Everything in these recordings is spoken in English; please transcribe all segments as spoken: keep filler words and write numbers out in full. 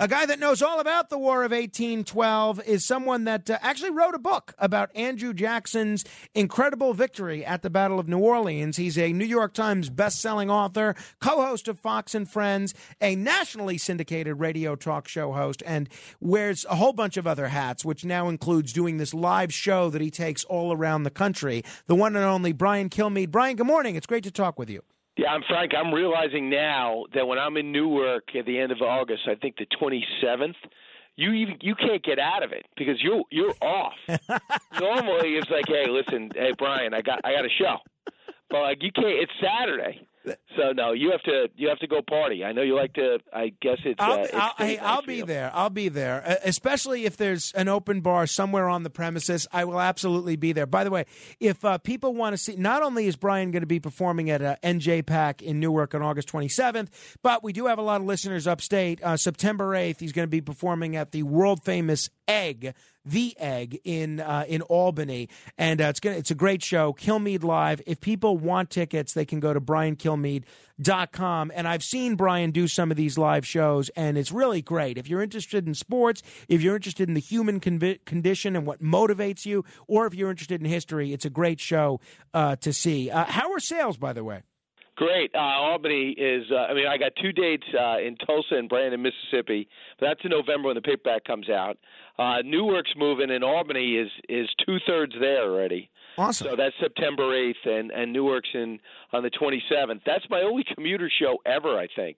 A guy that knows all about the War of eighteen twelve is someone that uh, actually wrote a book about Andrew Jackson's incredible victory at the Battle of New Orleans. He's a New York Times best-selling author, co-host of Fox and Friends, a nationally syndicated radio talk show host, and wears a whole bunch of other hats, which now includes doing this live show that he takes all around the country. The one and only Brian Kilmeade. Brian, good morning. It's great to talk with you. Yeah, I'm Frank. I'm realizing now that when I'm in Newark at the end of August, I think the twenty-seventh, you even, you can't get out of it because you're you're off. Normally, it's like, hey, listen, hey, Brian, I got I got a show, but like you can't. It's Saturday, so no, you have to you have to go party. I know you like to. I guess it's. I'll, uh, it's I'll, hey, I'll be there. I'll be there, uh, especially if there's an open bar somewhere on the premises. I will absolutely be there. By the way, if uh, people want to see, not only is Brian going to be performing at uh, N J PAC in Newark on August twenty-seventh, but we do have a lot of listeners upstate. Uh, September eighth, he's going to be performing at the world famous Egg. The Egg in uh, in Albany, and uh, it's gonna, it's a great show, Kilmeade Live. If people want tickets, they can go to brian kilmeade dot com, and I've seen Brian do some of these live shows, and it's really great. If you're interested in sports, if you're interested in the human conv- condition and what motivates you, or if you're interested in history, it's a great show uh, to see. Uh, how are sales, by the way? Great. Uh, Albany is, uh, I mean, I got two dates uh, in Tulsa and Brandon, Mississippi. That's in November when the paperback comes out. Uh, Newark's moving, and Albany is, is two-thirds there already. Awesome. So that's September eighth, and, and Newark's in on the twenty-seventh. That's my only commuter show ever, I think.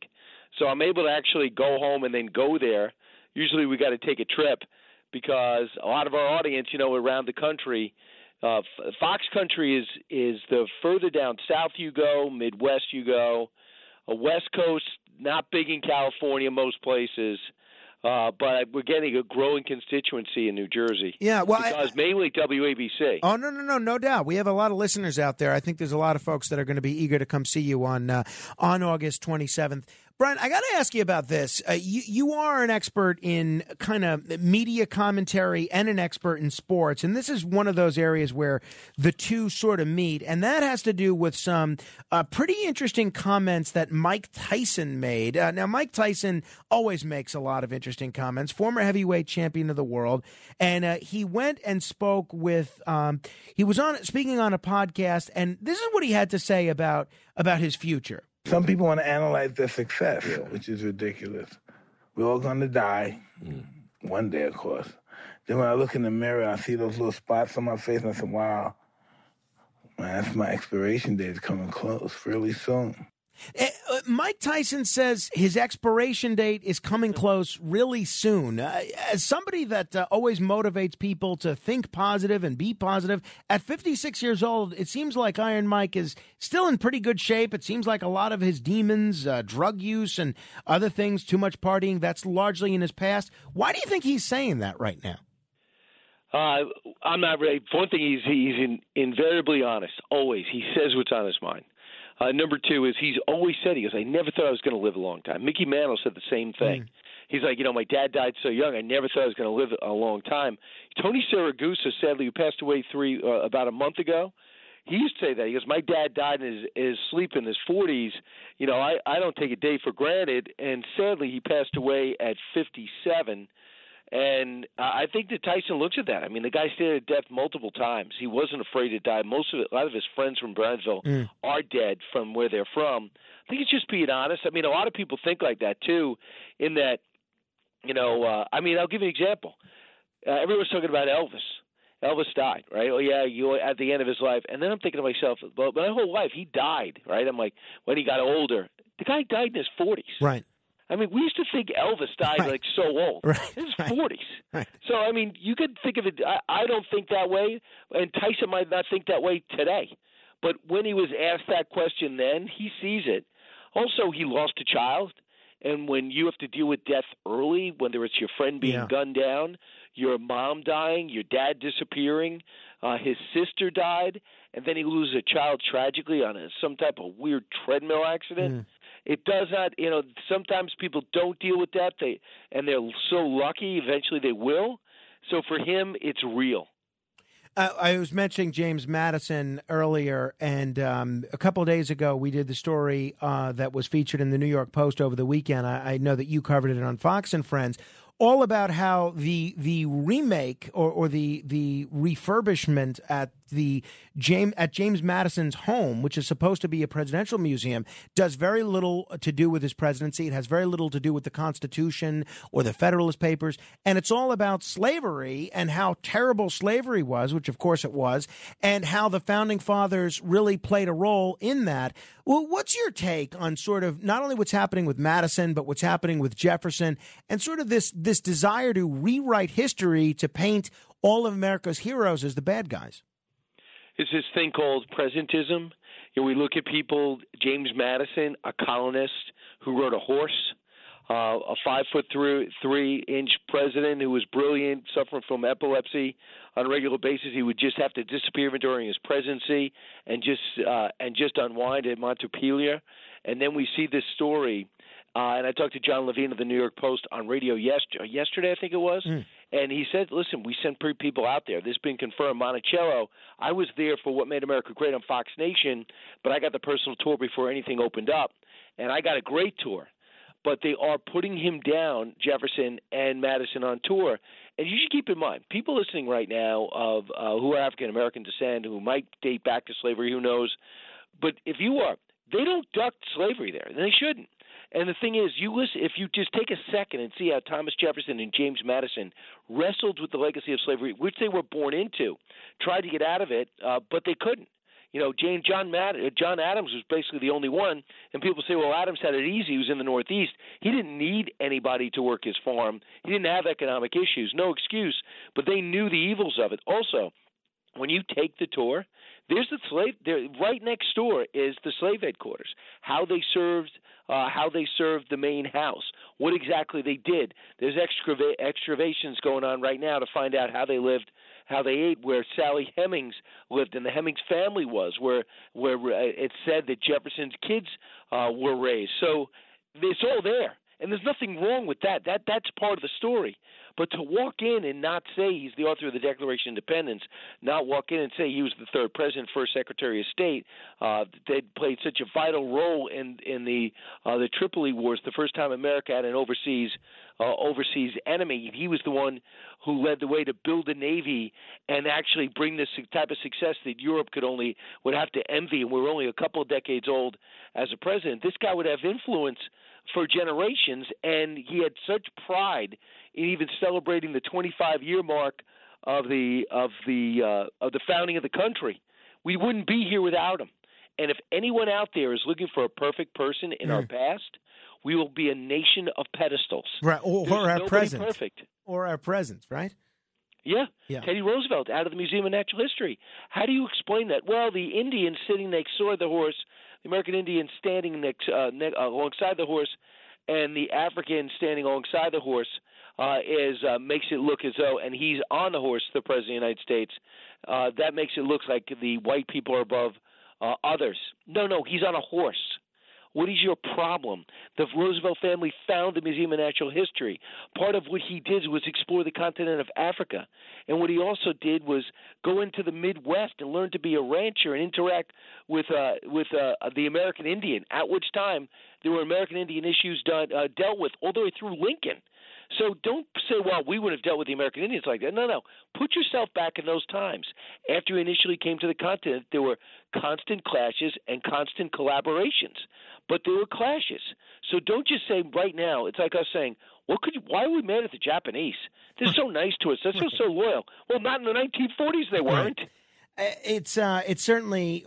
So I'm able to actually go home and then go there. Usually we got to take a trip because a lot of our audience, you know, around the country – Uh, Fox Country is is the further down south you go, Midwest you go, uh, West Coast, not big in California, most places, uh, but we're getting a growing constituency in New Jersey. Yeah, well, because I, mainly W A B C. Oh no, no, no, no doubt. We have a lot of listeners out there. I think there's a lot of folks that are going to be eager to come see you on uh, on August twenty-seventh. Brian, I got to ask you about this. Uh, you, you are an expert in kind of media commentary and an expert in sports, and this is one of those areas where the two sort of meet, and that has to do with some uh, pretty interesting comments that Mike Tyson made. Uh, now, Mike Tyson always makes a lot of interesting comments, former heavyweight champion of the world, and uh, he went and spoke with um, – he was on speaking on a podcast, and this is what he had to say about about his future. Some people want to analyze their success, yeah. which is ridiculous. We're all going to die mm. one day, of course. Then when I look in the mirror, I see those little spots on my face, and I say, wow, man, that's my expiration date is coming close really soon. Uh, Mike Tyson says his expiration date is coming close really soon. Uh, as somebody that uh, always motivates people to think positive and be positive, at fifty-six years old, it seems like Iron Mike is still in pretty good shape. It seems like a lot of his demons, uh, drug use and other things, too much partying, that's largely in his past. Why do you think he's saying that right now? Uh, I'm not really. One thing, he's, he's in, invariably honest, always. He says what's on his mind. Uh, number two is he's always said, he goes, I never thought I was going to live a long time. Mickey Mantle said the same thing. Mm. He's like, you know, my dad died so young, I never thought I was going to live a long time. Tony Saragusa, sadly, who passed away three uh, about a month ago, he used to say that. He goes, my dad died in his, his sleep in his forties. You know, I, I don't take a day for granted. And sadly, he passed away at fifty-seven. And uh, I think that Tyson looks at that. I mean, the guy stared at death multiple times. He wasn't afraid to die. Most of it, a lot of his friends from Brownsville mm. are dead from where they're from. I think it's just being honest. I mean, a lot of people think like that, too, in that, you know, uh, I mean, I'll give you an example. Uh, everyone's talking about Elvis. Elvis died, right? Oh, yeah, you at the end of his life. And then I'm thinking to myself, well, my whole life, he died, right? I'm like, when he got older, the guy died in his forties. Right. I mean, we used to think Elvis died right. like so old. Right. This is forties. Right. Right. So, I mean, you could think of it. I, I don't think that way, and Tyson might not think that way today. But when he was asked that question then, he sees it. Also, he lost a child, and when you have to deal with death early, whether it's your friend being yeah. gunned down, your mom dying, your dad disappearing, uh, his sister died, and then he loses a child tragically on a, some type of weird treadmill accident. Mm. It does not, you know, sometimes people don't deal with that, they and they're so lucky, eventually they will. So for him, it's real. Uh, I was mentioning James Madison earlier, and um, a couple of days ago we did the story uh, that was featured in the New York Post over the weekend. I, I know that you covered it on Fox and Friends, all about how the the remake or, or the the refurbishment at the James at James Madison's home, which is supposed to be a presidential museum, does very little to do with his presidency. It has very little to do with the Constitution or the Federalist Papers. And it's all about slavery and how terrible slavery was, which, of course, it was, and how the founding fathers really played a role in that. Well, what's your take on sort of not only what's happening with Madison, but what's happening with Jefferson and sort of this this desire to rewrite history to paint all of America's heroes as the bad guys? Is this thing called presentism. You know, we look at people, James Madison, a colonist who rode a horse, uh, a five-foot-three-inch president who was brilliant, suffering from epilepsy on a regular basis. He would just have to disappear during his presidency and just uh, and just unwind at Montpelier. And then we see this story. Uh, and I talked to John Levine of the New York Post on radio yesterday, yesterday I think it was. Mm. And he said, listen, we sent people out there. This has been confirmed. Monticello, I was there for What Made America Great on Fox Nation, but I got the personal tour before anything opened up. And I got a great tour. But they are putting him down, Jefferson and Madison, on tour. And you should keep in mind, people listening right now of uh, who are African-American descent, who might date back to slavery, who knows. But if you are, they don't duck slavery there. And they shouldn't. And the thing is, you listen, if you just take a second and see how Thomas Jefferson and James Madison wrestled with the legacy of slavery, which they were born into, tried to get out of it, uh, but they couldn't. You know, James, John, Mad- John Adams was basically the only one, and people say, well, Adams had it easy. He was in the Northeast. He didn't need anybody to work his farm. He didn't have economic issues, no excuse, but they knew the evils of it. Also, when you take the tour, there's the slave. There, right next door is the slave headquarters. How they served, uh, how they served the main house. What exactly they did. There's excava- excavations going on right now to find out how they lived, how they ate, where Sally Hemings lived and the Hemings family was, where where it's said that Jefferson's kids uh, were raised. So it's all there. And there's nothing wrong with that. That that's part of the story. But to walk in and not say he's the author of the Declaration of Independence, not walk in and say he was the third president, first Secretary of State, uh, they played such a vital role in in the uh, the Tripoli Wars, the first time America had an overseas uh, overseas enemy. He was the one who led the way to build a navy and actually bring this type of success that Europe could only would have to envy. And we were only a couple of decades old as a president. This guy would have influence for generations, and he had such pride in even celebrating the twenty-five year mark of the of the uh, of the founding of the country. We wouldn't be here without him. And if anyone out there is looking for a perfect person in mm. our past, we will be a nation of pedestals. Right, or, or our present, perfect, or our present, right? Yeah. yeah, Teddy Roosevelt out of the Museum of Natural History. How do you explain that? Well, the Indian sitting next to the horse, the American Indian standing next uh, ne- alongside the horse, and the African standing alongside the horse uh, is uh, makes it look as though, and he's on the horse, the President of the United States. Uh, that makes it look like the white people are above uh, others. No, no, he's on a horse. What is your problem? The Roosevelt family found the Museum of Natural History. Part of what he did was explore the continent of Africa. And what he also did was go into the Midwest and learn to be a rancher and interact with uh, with uh, the American Indian, at which time there were American Indian issues done, uh, dealt with all the way through Lincoln. So don't say, well, we would have dealt with the American Indians like that. No, no. Put yourself back in those times. After you initially came to the continent, there were constant clashes and constant collaborations. But there were clashes. So don't just say right now, it's like us saying, what could you, why are we mad at the Japanese? They're so nice to us. They're so, so loyal. Well, not in the nineteen forties they weren't. Right. It's uh, it's certainly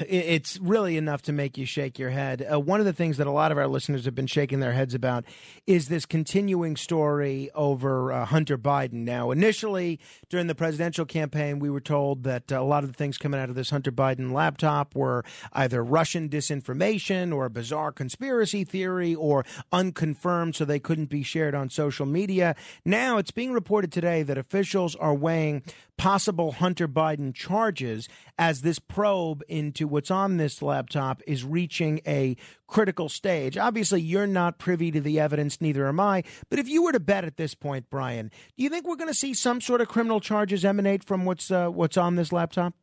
it's really enough to make you shake your head. Uh, one of the things that a lot of our listeners have been shaking their heads about is this continuing story over uh, Hunter Biden. Now, initially during the presidential campaign, we were told that a lot of the things coming out of this Hunter Biden laptop were either Russian disinformation or a bizarre conspiracy theory or unconfirmed, so they couldn't be shared on social media. Now it's being reported today that officials are weighing possible Hunter Biden charges as this probe into what's on this laptop is reaching a critical stage. Obviously, you're not privy to the evidence, neither am I. But if you were to bet at this point, Brian, do you think we're going to see some sort of criminal charges emanate from what's uh, what's on this laptop?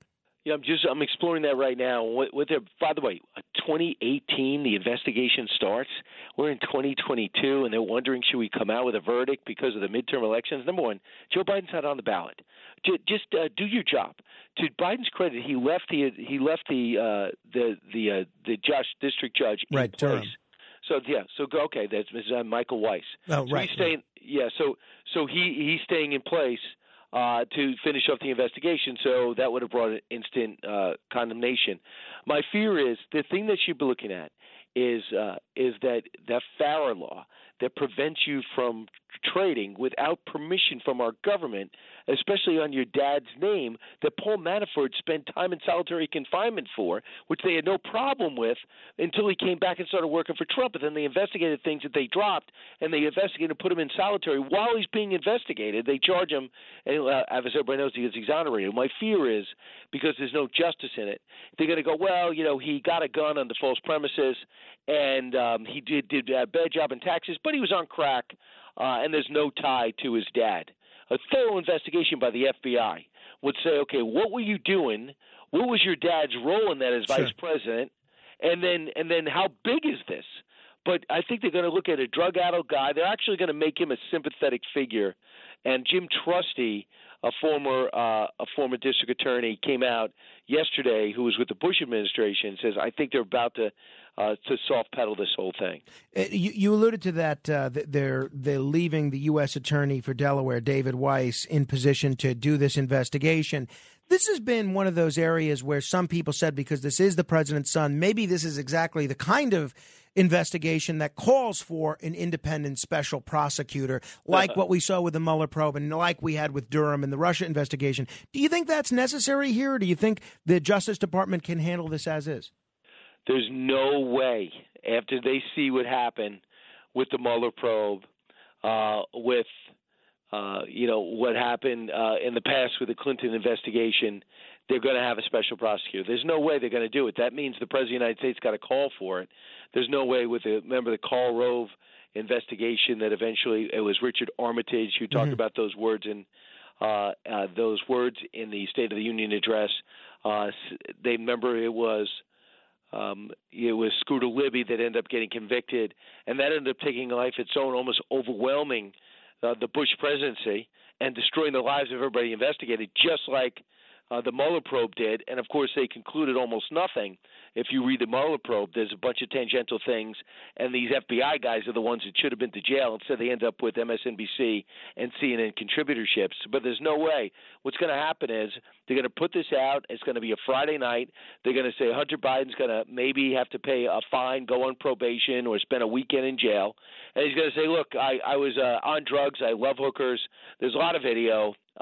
Yeah, I'm just I'm exploring that right now. With, with their, by the way, twenty eighteen, the investigation starts. We're in twenty twenty-two, and they're wondering, should we come out with a verdict because of the midterm elections? Number one, Joe Biden's not on the ballot. Just uh, do your job. To Biden's credit, he left the he left the uh, the the uh, the Josh district judge in right, place. Term. So yeah, so go okay. That's Missus Michael Weiss. Oh so right. He's staying, yeah. yeah, so so he he's staying in place. Uh, to finish up the investigation, so that would have brought an instant uh, condemnation. My fear is the thing that you'd be looking at is uh, is that that Farrar law that prevents you from trading without permission from our government, especially on your dad's name, that Paul Manafort spent time in solitary confinement for, which they had no problem with until he came back and started working for Trump. And then they investigated things that they dropped, and they investigated and put him in solitary while he's being investigated. They charge him, and uh, as everybody knows, he gets exonerated. My fear is, because there's no justice in it, they're going to go, well, you know, he got a gun on the false premises, and um, he did, did a bad job in taxes, but he was on crack. Uh, and there's no tie to his dad. A thorough investigation by the F B I would say, okay, what were you doing? What was your dad's role in that as vice president? And then and then how big is this? But I think they're going to look at a drug-addled guy. They're actually going to make him a sympathetic figure. And Jim Trustee, a former uh, a former district attorney, came out yesterday, who was with the Bush administration, says, I think they're about to uh, to soft pedal this whole thing. You, you alluded to that. Uh, they're they're leaving the U S attorney for Delaware, David Weiss, in position to do this investigation. This has been one of those areas where some people said, because this is the president's son, maybe this is exactly the kind of investigation that calls for an independent special prosecutor, like uh-huh. what we saw with the Mueller probe and like we had with Durham and the Russia investigation. Do you think that's necessary here? Or do you think the Justice Department can handle this as is? There's no way, after they see what happened with the Mueller probe, uh, with – Uh, you know, what happened uh, in the past with the Clinton investigation, they're going to have a special prosecutor. There's no way they're going to do it. That means the President of the United States got a call for it. There's no way with the, remember the Karl Rove investigation that eventually it was Richard Armitage who talked mm-hmm. about those words in uh, uh, those words in the State of the Union address. Uh, they remember it was Um, it was Scooter Libby that ended up getting convicted, and that ended up taking life its own, almost overwhelming Uh, the Bush presidency and destroying the lives of everybody investigated, just like uh, the Mueller probe did. And, of course, they concluded almost nothing. If you read the Mueller probe, there's a bunch of tangential things, and these F B I guys are the ones that should have been to jail. Instead, they end up with M S N B C and C N N contributorships. But there's no way. What's going to happen is they're going to put this out. It's going to be a Friday night. They're going to say Hunter Biden's going to maybe have to pay a fine, go on probation, or spend a weekend in jail. And he's going to say, look, I, I was uh, on drugs. I love hookers. There's a lot of video.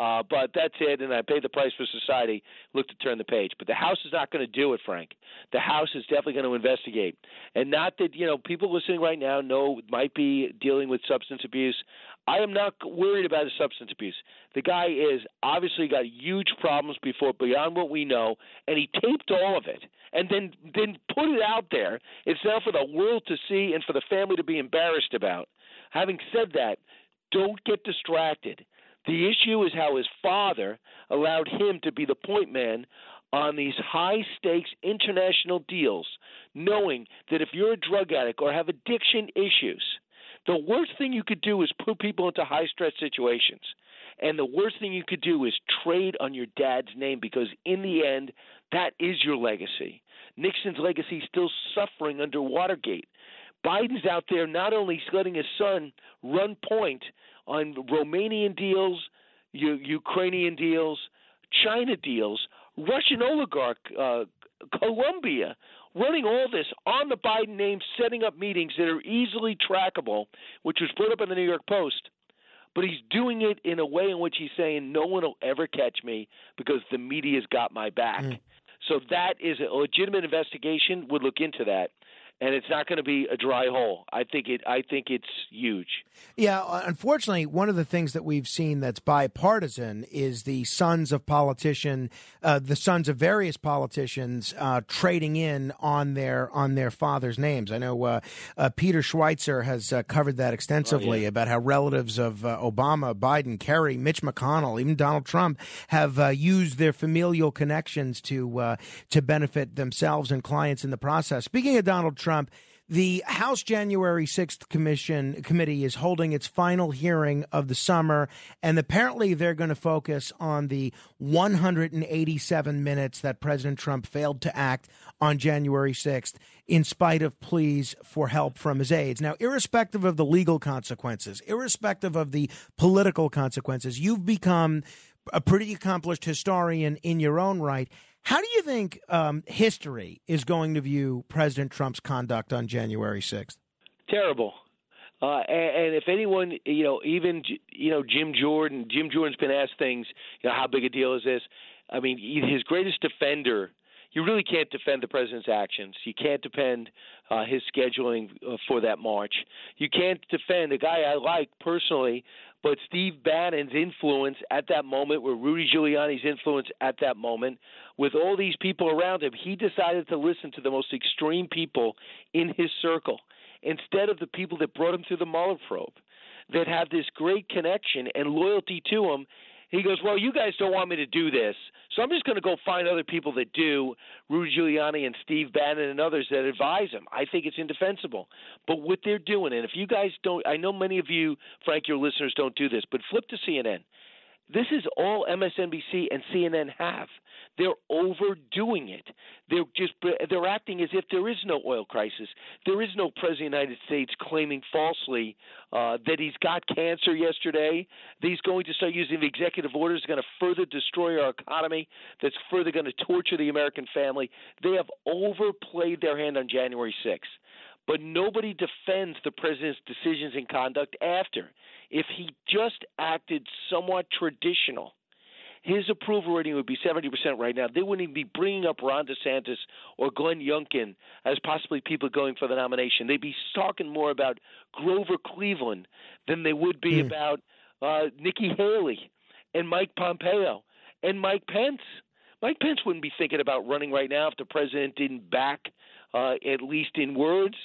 Uh, but that's it, and I paid the price for society. Look to turn the page. But the House is not going to do it, Frank. The House is definitely going to investigate. And not that, you know, people listening right now know might be dealing with substance abuse. I am not worried about his substance abuse. The guy is obviously got huge problems before, beyond what we know, and he taped all of it and then, then put it out there. It's now for the world to see and for the family to be embarrassed about. Having said that, don't get distracted. The issue is how his father allowed him to be the point man on these high-stakes international deals, knowing that if you're a drug addict or have addiction issues, the worst thing you could do is put people into high-stress situations. And the worst thing you could do is trade on your dad's name, because in the end, that is your legacy. Nixon's legacy is still suffering under Watergate. Biden's out there not only letting his son run point on Romanian deals, U- Ukrainian deals, China deals, Russian oligarch, uh, Colombia, running all this on the Biden name, setting up meetings that are easily trackable, which was put up in the New York Post. But he's doing it in a way in which he's saying, no one will ever catch me because the media's got my back. Mm. So that is a legitimate investigation. Would look into that. and it's not going to be a dry hole. I think it. I think it's huge. Yeah, unfortunately, one of the things that we've seen that's bipartisan is the sons of politician, uh, the sons of various politicians uh, trading in on their on their fathers' names. I know uh, uh, Peter Schweitzer has uh, covered that extensively. Oh, yeah. About how relatives of uh, Obama, Biden, Kerry, Mitch McConnell, even Donald Trump have uh, used their familial connections to uh, to benefit themselves and clients in the process. Speaking of Donald Trump, the House January sixth Commission Committee is holding its final hearing of the summer, and apparently they're going to focus on the one hundred eighty-seven minutes that President Trump failed to act on January sixth in spite of pleas for help from his aides. Now, irrespective of the legal consequences, irrespective of the political consequences, you've become a pretty accomplished historian in your own right. How do you think um, history is going to view President Trump's conduct on January sixth? Terrible. Uh, and, and if anyone, you know, even, you know, Jim Jordan, Jim Jordan's been asked things, you know, how big a deal is this? I mean, his greatest defender, you really can't defend the president's actions. You can't defend uh, his scheduling for that march. You can't defend a guy I like personally, but Steve Bannon's influence at that moment, with Rudy Giuliani's influence at that moment, with all these people around him, he decided to listen to the most extreme people in his circle instead of the people that brought him through the Mueller probe, that have this great connection and loyalty to him. He goes, well, you guys don't want me to do this, so I'm just going to go find other people that do, Rudy Giuliani and Steve Bannon and others that advise him. I think it's indefensible. But what they're doing, and if you guys don't – I know many of you, Frank, your listeners don't do this, but flip to C N N. This is all M S N B C and C N N have. They're overdoing it. They're just they're acting as if there is no oil crisis. There is no president of the United States claiming falsely uh, that he's got cancer yesterday, that he's going to start using the executive orders that's going to further destroy our economy, that's further going to torture the American family. They have overplayed their hand on January sixth. But nobody defends the president's decisions and conduct after. If he just acted somewhat traditional, his approval rating would be seventy percent right now. They wouldn't even be bringing up Ron DeSantis or Glenn Youngkin as possibly people going for the nomination. They'd be talking more about Grover Cleveland than they would be mm. about uh, Nikki Haley and Mike Pompeo and Mike Pence. Mike Pence wouldn't be thinking about running right now if the president didn't back, uh, at least in words,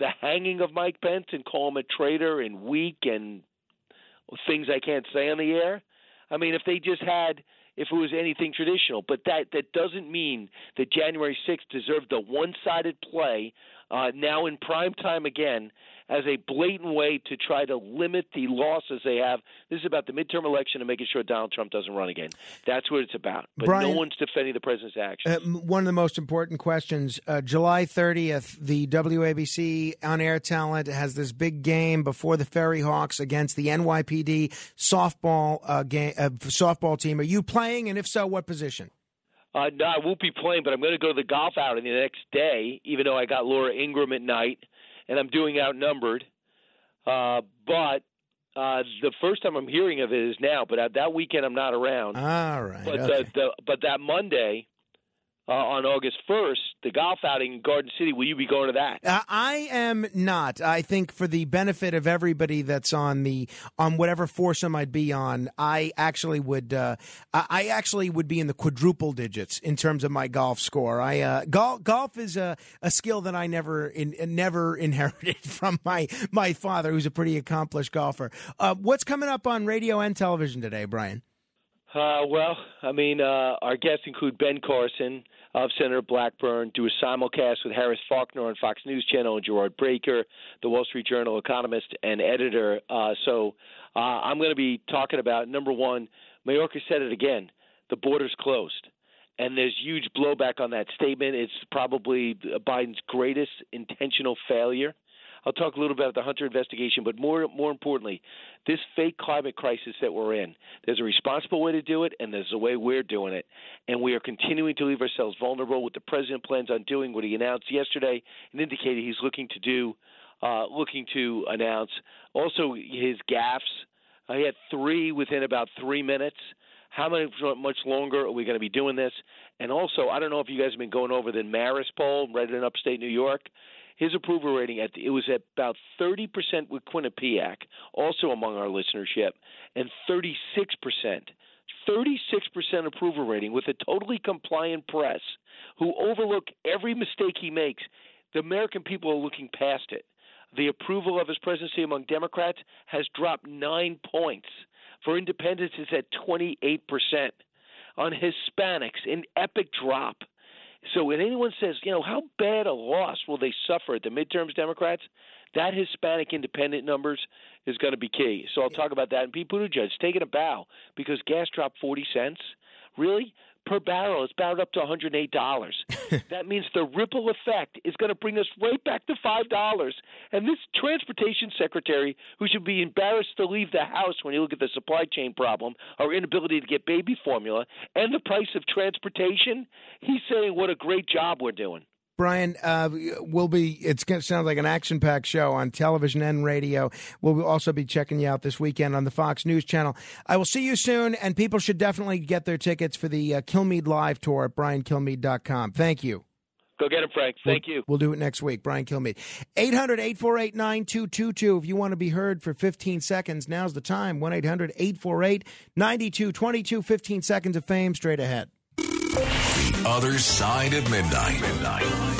the hanging of Mike Pence and call him a traitor and weak and things I can't say on the air. I mean, if they just had – if it was anything traditional. But that, that doesn't mean that January sixth deserved the one-sided play uh, now in prime time again as a blatant way to try to limit the losses they have. This is about the midterm election and making sure Donald Trump doesn't run again. That's what it's about. But Brian, no one's defending the president's actions. Uh, one of the most important questions, uh, July thirtieth, the W A B C on-air talent has this big game before the Ferry Hawks against the N Y P D softball, uh, game, uh, softball team. Are you playing? And if so, what position? Uh, no, I won't be playing, but I'm going to go to the golf outing the next day, even though I got Laura Ingram at night, and I'm doing outnumbered. Uh, but uh, the first time I'm hearing of it is now, but uh, that weekend I'm not around. All right. But, okay. the, the, but that Monday uh, on August first, the golf outing in Garden City, will you be going to that? Uh, I am not. I think for the benefit of everybody that's on the on whatever foursome I'd be on, I actually would uh, I actually would be in the quadruple digits in terms of my golf score. I uh, golf golf is a, a skill that I never in, never inherited from my my father, who's a pretty accomplished golfer. Uh, what's coming up on radio and television today, Brian? Uh, well, I mean, uh, our guests include Ben Carson of Senator Blackburn, do a simulcast with Harris Faulkner on Fox News Channel, and Gerard Breaker, the Wall Street Journal economist and editor. Uh, so uh, I'm going to be talking about, number one, Mayorkas said it again, the border's closed. And there's huge blowback on that statement. It's probably Biden's greatest intentional failure. I'll talk a little bit about the Hunter investigation, but more more importantly, this fake climate crisis that we're in, there's a responsible way to do it, and there's a way we're doing it. And we are continuing to leave ourselves vulnerable. What the president plans on doing, what he announced yesterday and indicated he's looking to do, uh, looking to announce. Also, his gaffes. Uh, he had three within about three minutes. How many, much longer are we going to be doing this? And also, I don't know if you guys have been going over the Marist poll, read it in upstate New York. His approval rating, at the, it was at about thirty percent with Quinnipiac, also among our listenership, and thirty-six percent. thirty-six percent approval rating with a totally compliant press who overlook every mistake he makes. The American people are looking past it. The approval of his presidency among Democrats has dropped nine points. For independents, it's at twenty-eight percent. On Hispanics, an epic drop. So when anyone says, you know, how bad a loss will they suffer at the midterms, Democrats, that Hispanic independent numbers is going to be key. So I'll talk about that. And Pete Buttigieg taking a bow because gas dropped forty cents. Really? Per barrel, it's bowed up to one hundred eight dollars. That means the ripple effect is going to bring us right back to five dollars. And this transportation secretary, who should be embarrassed to leave the house when you look at the supply chain problem, our inability to get baby formula, and the price of transportation, he's saying what a great job we're doing. Brian, uh, we'll be. It's going to sound like an action-packed show on television and radio. We'll also be checking you out this weekend on the Fox News Channel. I will see you soon, and people should definitely get their tickets for the uh, Kilmeade Live tour at brian kilmeade dot com. Thank you. Go get him, Frank. Thank we'll, you. We'll do it next week. Brian Kilmeade. eight hundred, eight four eight, nine two two two. If you want to be heard for fifteen seconds, now's the time. one eight hundred, eight four eight, nine two two two. fifteen seconds of fame straight ahead. The Other Side of Midnight. Midnight.